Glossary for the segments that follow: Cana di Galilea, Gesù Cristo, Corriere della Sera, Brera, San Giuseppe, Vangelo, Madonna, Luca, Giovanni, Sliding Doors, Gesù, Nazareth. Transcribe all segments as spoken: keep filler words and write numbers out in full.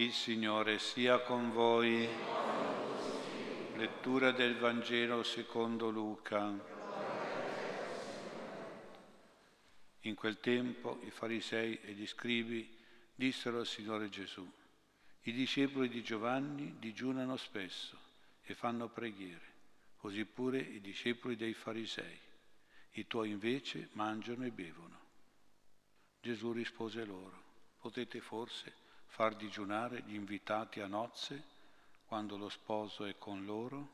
Il Signore sia con voi. Lettura del Vangelo secondo Luca. In quel tempo i farisei e gli scribi dissero al Signore Gesù: i discepoli di Giovanni digiunano spesso e fanno preghiere, così pure i discepoli dei farisei. I tuoi invece mangiano e bevono. Gesù rispose loro: potete forse far digiunare gli invitati a nozze quando lo sposo è con loro?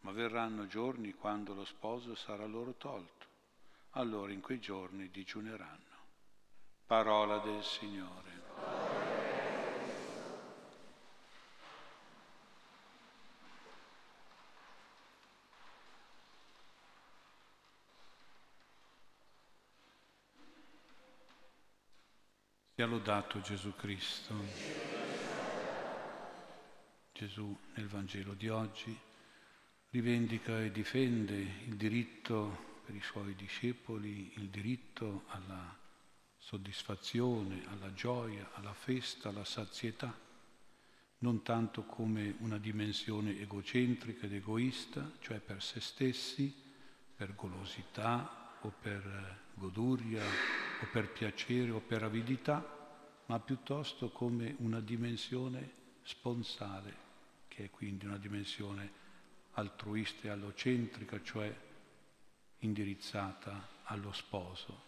Ma verranno giorni quando lo sposo sarà loro tolto. Allora in quei giorni digiuneranno. Parola del Signore. Sia lodato Gesù Cristo. Gesù nel Vangelo di oggi rivendica e difende il diritto per i suoi discepoli, il diritto alla soddisfazione, alla gioia, alla festa, alla sazietà, non tanto come una dimensione egocentrica ed egoista, cioè per se stessi, per golosità o per goduria, o per piacere o per avidità, ma piuttosto come una dimensione sponsale, che è quindi una dimensione altruista e allocentrica, cioè indirizzata allo sposo,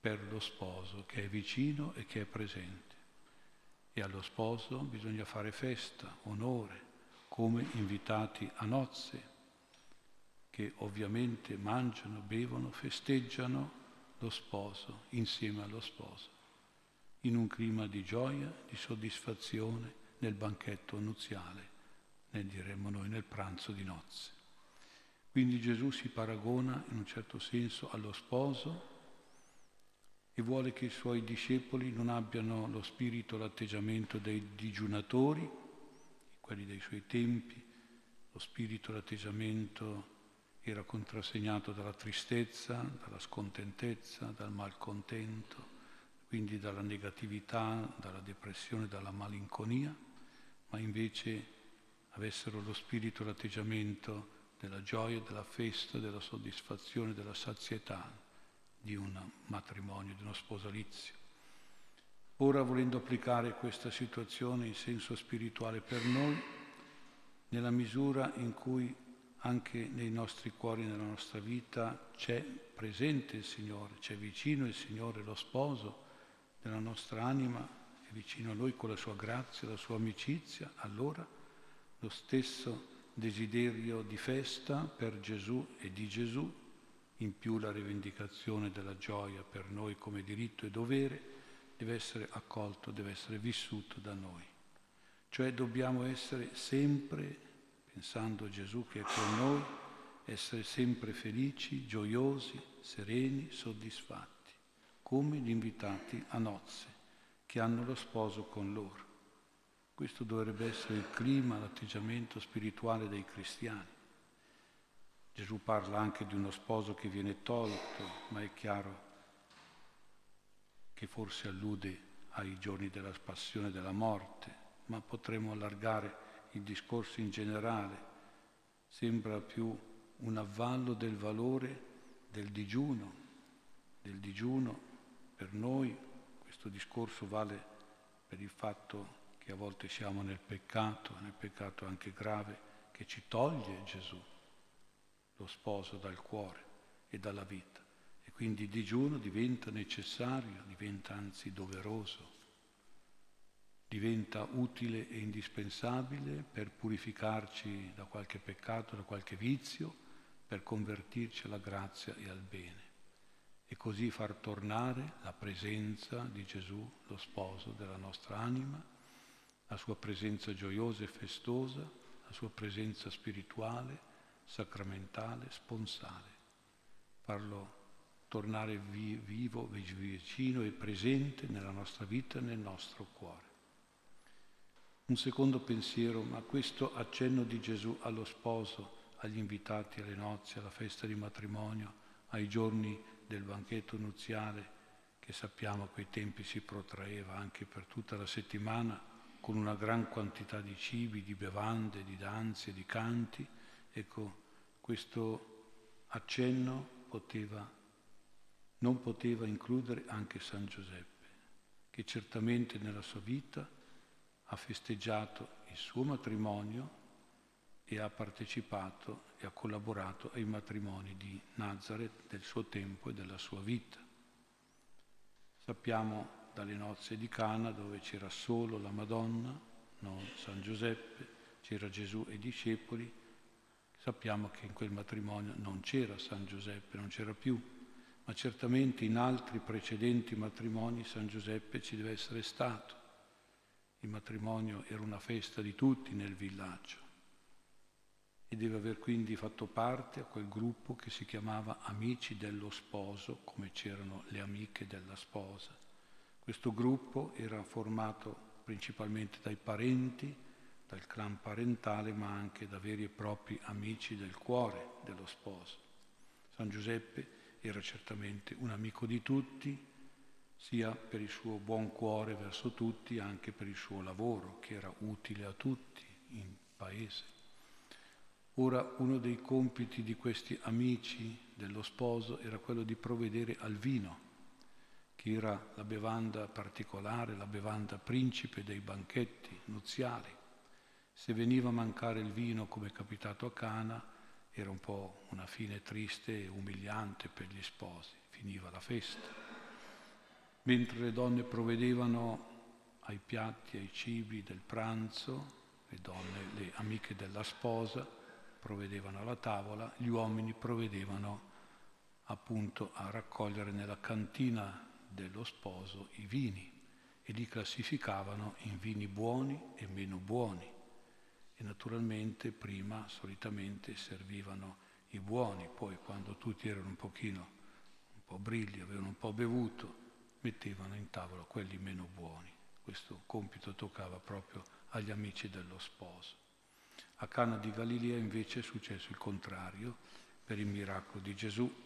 per lo sposo che è vicino e che è presente. E allo sposo bisogna fare festa, onore, come invitati a nozze, che ovviamente mangiano, bevono, festeggiano lo sposo, insieme allo sposo, in un clima di gioia, di soddisfazione nel banchetto nuziale, nel diremmo noi nel pranzo di nozze. Quindi Gesù si paragona in un certo senso allo sposo e vuole che i suoi discepoli non abbiano lo spirito, l'atteggiamento dei digiunatori, quelli dei suoi tempi. Lo spirito, l'atteggiamento era contrassegnato dalla tristezza, dalla scontentezza, dal malcontento, quindi dalla negatività, dalla depressione, dalla malinconia, ma invece avessero lo spirito e l'atteggiamento della gioia, della festa, della soddisfazione, della sazietà di un matrimonio, di uno sposalizio. Ora, volendo applicare questa situazione in senso spirituale per noi, nella misura in cui anche nei nostri cuori, nella nostra vita, c'è presente il Signore, c'è vicino il Signore, lo sposo della nostra anima, è vicino a Lui con la sua grazia, la sua amicizia. Allora lo stesso desiderio di festa per Gesù e di Gesù, in più la rivendicazione della gioia per noi come diritto e dovere, deve essere accolto, deve essere vissuto da noi. Cioè dobbiamo essere sempre, pensando a Gesù che è con noi, essere sempre felici, gioiosi, sereni, soddisfatti, come gli invitati a nozze che hanno lo sposo con loro. Questo dovrebbe essere il clima, l'atteggiamento spirituale dei cristiani. Gesù parla anche di uno sposo che viene tolto, ma è chiaro che forse allude ai giorni della passione e della morte, ma potremmo allargare il discorso in generale. Sembra più un avvallo del valore del digiuno, del digiuno per noi. Questo discorso vale per il fatto che a volte siamo nel peccato, nel peccato anche grave, che ci toglie Gesù, lo sposo, dal cuore e dalla vita. E quindi il digiuno diventa necessario, diventa anzi doveroso, diventa utile e indispensabile per purificarci da qualche peccato, da qualche vizio, per convertirci alla grazia e al bene, e così far tornare la presenza di Gesù, lo sposo della nostra anima, la sua presenza gioiosa e festosa, la sua presenza spirituale, sacramentale, sponsale, farlo tornare vi- vivo, vicino e presente nella nostra vita e nel nostro cuore. Un secondo pensiero, ma questo accenno di Gesù allo sposo, agli invitati, alle nozze, alla festa di matrimonio, ai giorni del banchetto nuziale, che sappiamo a quei tempi si protraeva anche per tutta la settimana, con una gran quantità di cibi, di bevande, di danze, di canti. Ecco, questo accenno poteva, non poteva includere anche San Giuseppe, che certamente nella sua vita ha festeggiato il suo matrimonio e ha partecipato e ha collaborato ai matrimoni di Nazareth, del suo tempo e della sua vita. Sappiamo dalle nozze di Cana, dove c'era solo la Madonna, non San Giuseppe, c'era Gesù e i discepoli, sappiamo che in quel matrimonio non c'era San Giuseppe, non c'era più, ma certamente in altri precedenti matrimoni San Giuseppe ci deve essere stato. Il matrimonio era una festa di tutti nel villaggio e deve aver quindi fatto parte a quel gruppo che si chiamava Amici dello Sposo, come c'erano le amiche della sposa. Questo gruppo era formato principalmente dai parenti, dal clan parentale, ma anche da veri e propri amici del cuore dello sposo. San Giuseppe era certamente un amico di tutti, sia per il suo buon cuore verso tutti, anche per il suo lavoro, che era utile a tutti in paese. Ora, uno dei compiti di questi amici dello sposo era quello di provvedere al vino, che era la bevanda particolare, la bevanda principe dei banchetti nuziali. Se veniva a mancare il vino, come è capitato a Cana, era un po' una fine triste e umiliante per gli sposi, finiva la festa. Mentre le donne provvedevano ai piatti, ai cibi del pranzo, le donne, le amiche della sposa, provvedevano alla tavola, gli uomini provvedevano appunto a raccogliere nella cantina dello sposo i vini e li classificavano in vini buoni e meno buoni, e naturalmente prima solitamente servivano i buoni, poi quando tutti erano un pochino un po' brilli, avevano un po' bevuto, mettevano in tavola quelli meno buoni. Questo compito toccava proprio agli amici dello sposo. A Cana di Galilea invece è successo il contrario per il miracolo di Gesù,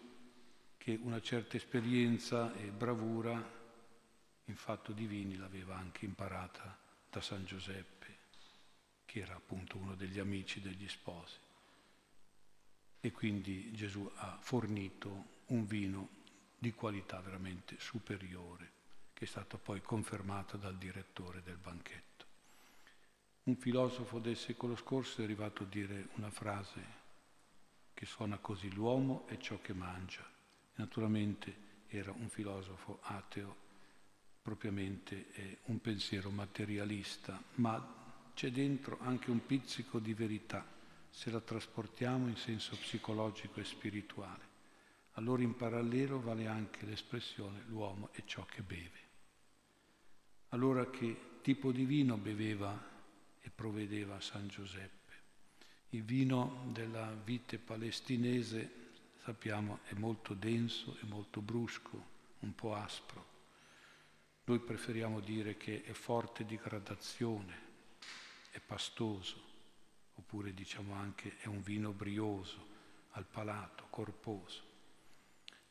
che una certa esperienza e bravura in fatto di vini l'aveva anche imparata da San Giuseppe, che era appunto uno degli amici degli sposi. E quindi Gesù ha fornito un vino di qualità veramente superiore, che è stato poi confermato dal direttore del banchetto. Un filosofo del secolo scorso è arrivato a dire una frase che suona così: l'uomo è ciò che mangia. Naturalmente era un filosofo ateo, propriamente eh, un pensiero materialista, ma c'è dentro anche un pizzico di verità, se la trasportiamo in senso psicologico e spirituale. Allora in parallelo vale anche l'espressione l'uomo è ciò che beve. Allora che tipo di vino beveva e provvedeva San Giuseppe? Il vino della vite palestinese, sappiamo, è molto denso e molto brusco, un po' aspro. Noi preferiamo dire che è forte di gradazione, è pastoso, oppure diciamo anche è un vino brioso, al palato, corposo.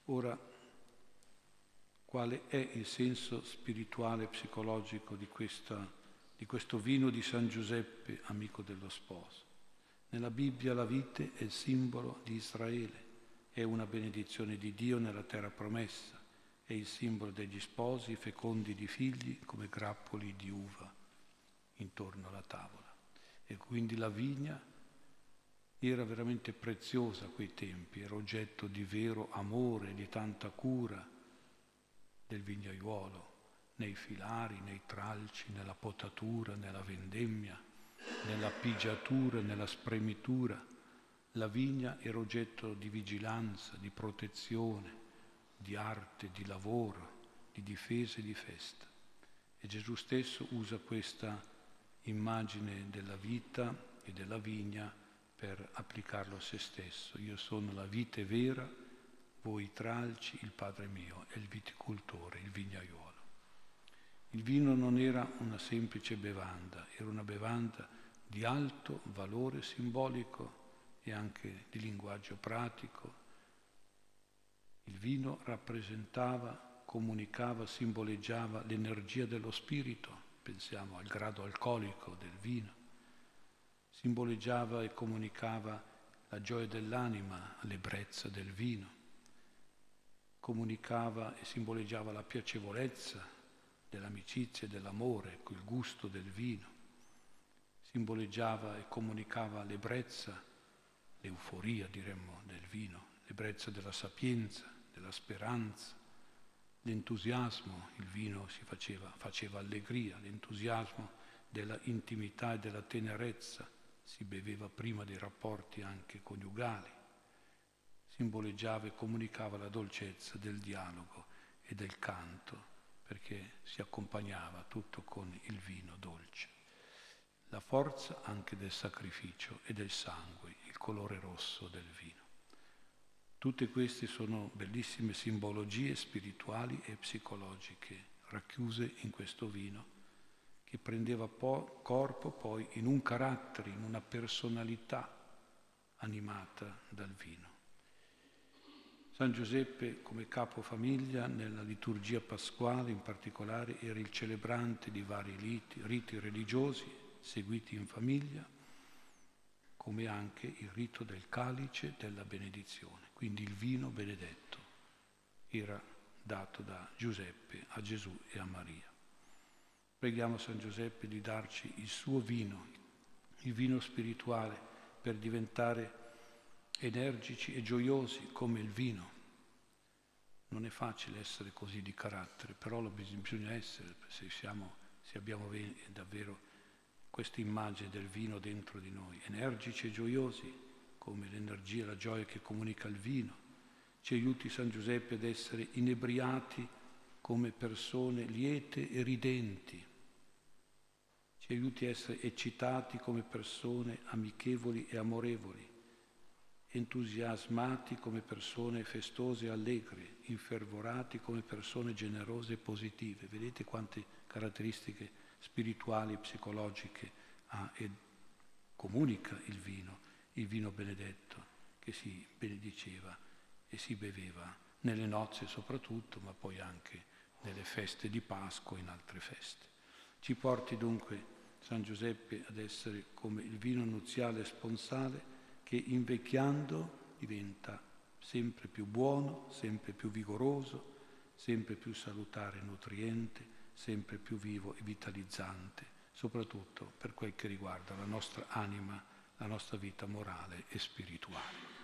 Ora, quale è il senso spirituale e psicologico di, questa, di questo vino di San Giuseppe, amico dello sposo? Nella Bibbia la vite è il simbolo di Israele, è una benedizione di Dio nella terra promessa, è il simbolo degli sposi fecondi di figli come grappoli di uva intorno alla tavola. E quindi la vigna era veramente preziosa a quei tempi, era oggetto di vero amore, di tanta cura del vignaiuolo, nei filari, nei tralci, nella potatura, nella vendemmia, nella pigiatura, nella spremitura. La vigna era oggetto di vigilanza, di protezione, di arte, di lavoro, di difesa e di festa. E Gesù stesso usa questa immagine della vita e della vigna per applicarlo a se stesso. Io sono la vite vera, voi tralci, il Padre mio è il viticoltore, il vignaiuolo. Il vino non era una semplice bevanda, era una bevanda di alto valore simbolico e anche di linguaggio pratico. Il vino rappresentava, comunicava, simboleggiava l'energia dello spirito. pensiamo al grado alcolico del vino, simboleggiava e comunicava la gioia dell'anima all'ebbrezza del vino, comunicava e simboleggiava la piacevolezza dell'amicizia e dell'amore, quel gusto del vino, simboleggiava e comunicava l'ebbrezza, l'euforia diremmo del vino, l'ebbrezza della sapienza, della speranza, l'entusiasmo, il vino si faceva, faceva allegria, l'entusiasmo della intimità e della tenerezza, si beveva prima dei rapporti anche coniugali, simboleggiava e comunicava la dolcezza del dialogo e del canto, perché si accompagnava tutto con il vino dolce. La forza anche del sacrificio e del sangue, il colore rosso del vino. Tutte queste sono bellissime simbologie spirituali e psicologiche racchiuse in questo vino che prendeva po- corpo poi in un carattere, in una personalità animata dal vino. San Giuseppe come capo famiglia nella liturgia pasquale in particolare era il celebrante di vari riti, riti religiosi seguiti in famiglia, come anche il rito del calice della benedizione, quindi il vino benedetto era dato da Giuseppe a Gesù e a Maria. Preghiamo San Giuseppe di darci il suo vino, il vino spirituale, per diventare energici e gioiosi come il vino. Non è facile essere così di carattere, però lo bisogna essere se, siamo, se abbiamo davvero questa immagine del vino dentro di noi, energici e gioiosi, come l'energia e la gioia che comunica il vino. Ci aiuti San Giuseppe ad essere inebriati come persone liete e ridenti. Ci aiuti a essere eccitati come persone amichevoli e amorevoli, entusiasmati come persone festose e allegre, infervorati come persone generose e positive. Vedete quante caratteristiche spirituali, psicologiche ha e comunica il vino, il vino benedetto che si benediceva e si beveva nelle nozze soprattutto, ma poi anche nelle feste di Pasqua e in altre feste. Ci porti dunque San Giuseppe ad essere come il vino nuziale e sponsale che invecchiando diventa sempre più buono, sempre più vigoroso, sempre più salutare e nutriente, sempre più vivo e vitalizzante, soprattutto per quel che riguarda la nostra anima, la nostra vita morale e spirituale.